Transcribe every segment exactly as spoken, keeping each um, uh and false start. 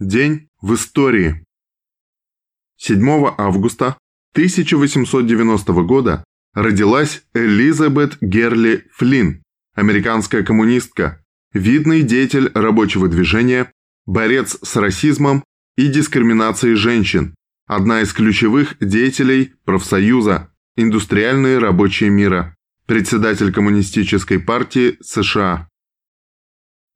День в истории. седьмого августа тысяча восемьсот девяностого года родилась Элизабет Герли Флин, американская коммунистка, видный деятель рабочего движения, борец с расизмом и дискриминацией женщин, одна из ключевых деятелей профсоюза «Индустриальные рабочие мира», председатель Коммунистической партии США.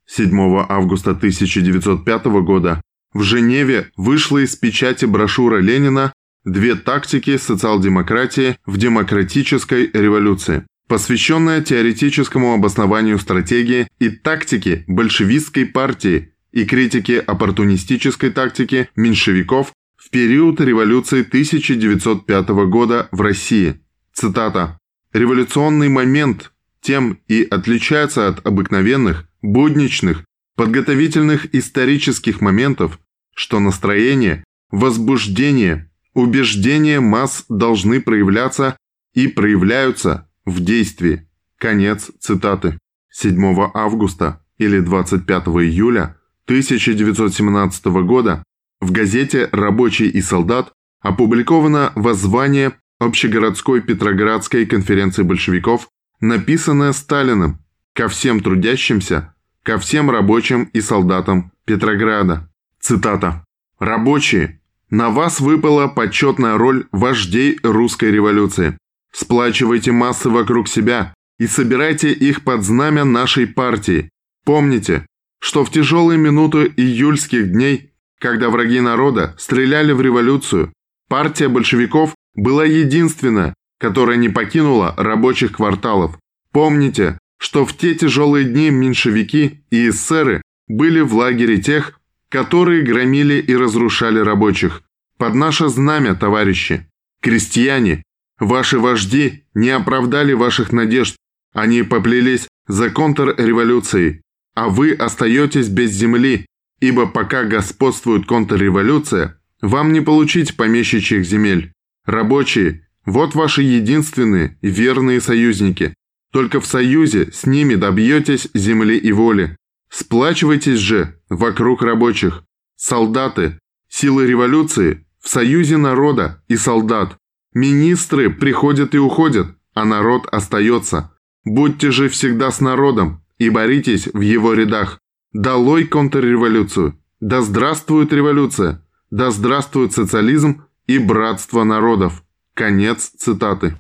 седьмого августа тысяча девятьсот пятого года в Женеве вышла из печати брошюра Ленина «Две тактики социал-демократии в демократической революции», посвященная теоретическому обоснованию стратегии и тактики большевистской партии и критике оппортунистической тактики меньшевиков в период революции тысяча девятьсот пятого года в России. Цитата. «Революционный момент тем и отличается от обыкновенных, будничных, подготовительных исторических моментов, что настроение, возбуждение, убеждение масс должны проявляться и проявляются в действии». Конец цитаты. седьмого августа или двадцать пятого июля тысяча девятьсот семнадцатого года в газете «Рабочий и солдат» опубликовано воззвание Общегородской Петроградской конференции большевиков, написанное Сталиным ко всем трудящимся, ко всем рабочим и солдатам Петрограда. Цитата. «Рабочие, на вас выпала почетная роль вождей русской революции. Сплачивайте массы вокруг себя и собирайте их под знамя нашей партии. Помните, что в тяжелые минуты июльских дней, когда враги народа стреляли в революцию, партия большевиков была единственная, которая не покинула рабочих кварталов. Помните, что в те тяжелые дни меньшевики и эсеры были в лагере тех, которые громили и разрушали рабочих. Под наше знамя, товарищи, крестьяне, ваши вожди не оправдали ваших надежд, они поплелись за контрреволюцией, а вы остаетесь без земли, ибо пока господствует контрреволюция, вам не получить помещичьих земель. Рабочие, вот ваши единственные и верные союзники. Только в союзе с ними добьетесь земли и воли. Сплачивайтесь же вокруг рабочих. Солдаты, силы революции в союзе народа и солдат. Министры приходят и уходят, а народ остается. Будьте же всегда с народом и боритесь в его рядах. Долой контрреволюцию! Да здравствует революция! Да здравствует социализм и братство народов!» Конец цитаты.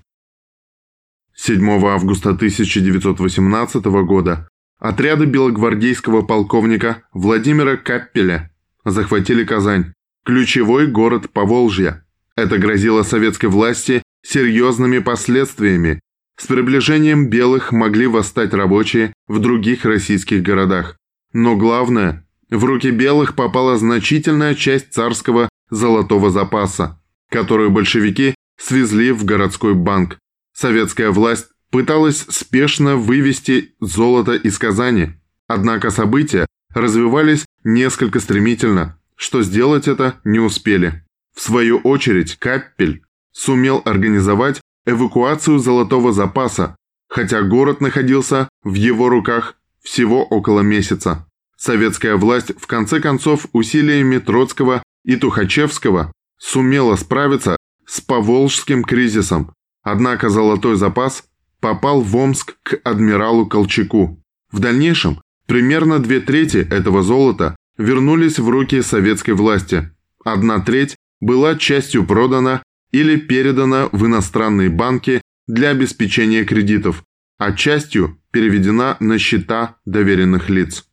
седьмого августа тысяча девятьсот восемнадцатого года отряды белогвардейского полковника Владимира Каппеля захватили Казань, ключевой город Поволжья. Это грозило советской власти серьезными последствиями. С приближением белых могли восстать рабочие в других российских городах. Но главное, в руки белых попала значительная часть царского золотого запаса, которую большевики свезли в городской банк. Советская власть пыталась спешно вывести золото из Казани, однако события развивались несколько стремительно, что сделать это не успели. В свою очередь Каппель сумел организовать эвакуацию золотого запаса, хотя город находился в его руках всего около месяца. Советская власть в конце концов усилиями Троцкого и Тухачевского сумела справиться с поволжским кризисом. Однако золотой запас попал в Омск к адмиралу Колчаку. В дальнейшем примерно две трети этого золота вернулись в руки советской власти. Одна треть была частью продана или передана в иностранные банки для обеспечения кредитов, а частью переведена на счета доверенных лиц.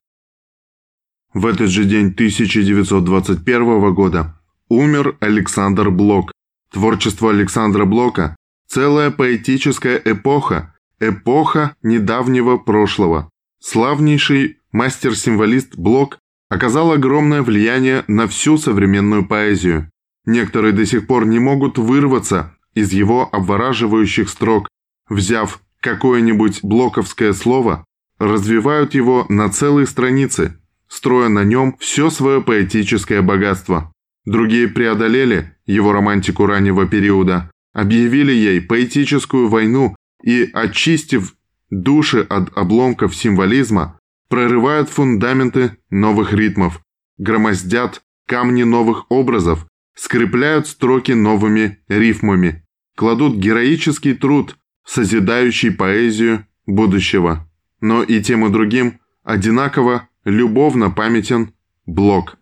В этот же день тысяча девятьсот двадцать первого года умер Александр Блок. Творчество Александра Блока — целая поэтическая эпоха, эпоха недавнего прошлого. Славнейший мастер-символист Блок оказал огромное влияние на всю современную поэзию. Некоторые до сих пор не могут вырваться из его обвораживающих строк, взяв какое-нибудь блоковское слово, развивают его на целые страницы, строя на нем все свое поэтическое богатство. Другие преодолели его романтику раннего периода, объявили ей поэтическую войну и, очистив души от обломков символизма, прорывают фундаменты новых ритмов, громоздят камни новых образов, скрепляют строки новыми рифмами, кладут героический труд, созидающий поэзию будущего. Но и тем и другим одинаково любовно памятен Блок.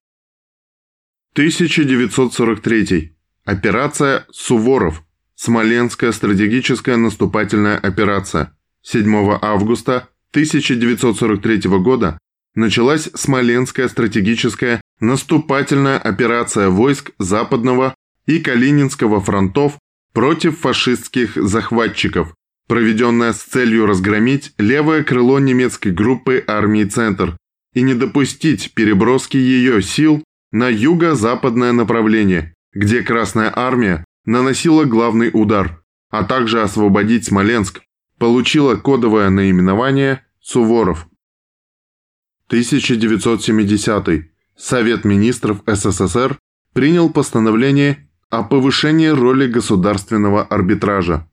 тысяча девятьсот сорок третий. Операция Суворов. Смоленская стратегическая наступательная операция. седьмого августа тысяча девятьсот сорок третьего года началась Смоленская стратегическая наступательная операция войск Западного и Калининского фронтов против фашистских захватчиков, проведенная с целью разгромить левое крыло немецкой группы армии «Центр» и не допустить переброски ее сил на юго-западное направление, где Красная армия наносила главный удар, а также освободить Смоленск, получила кодовое наименование «Суворов». тысяча девятьсот семидесятый. Совет министров СССР принял постановление о повышении роли государственного арбитража.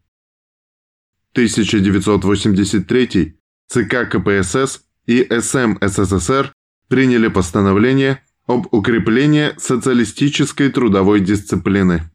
тысяча девятьсот восемьдесят третий. ЦК КПСС и СМ СССР приняли постановление об укреплении социалистической трудовой дисциплины.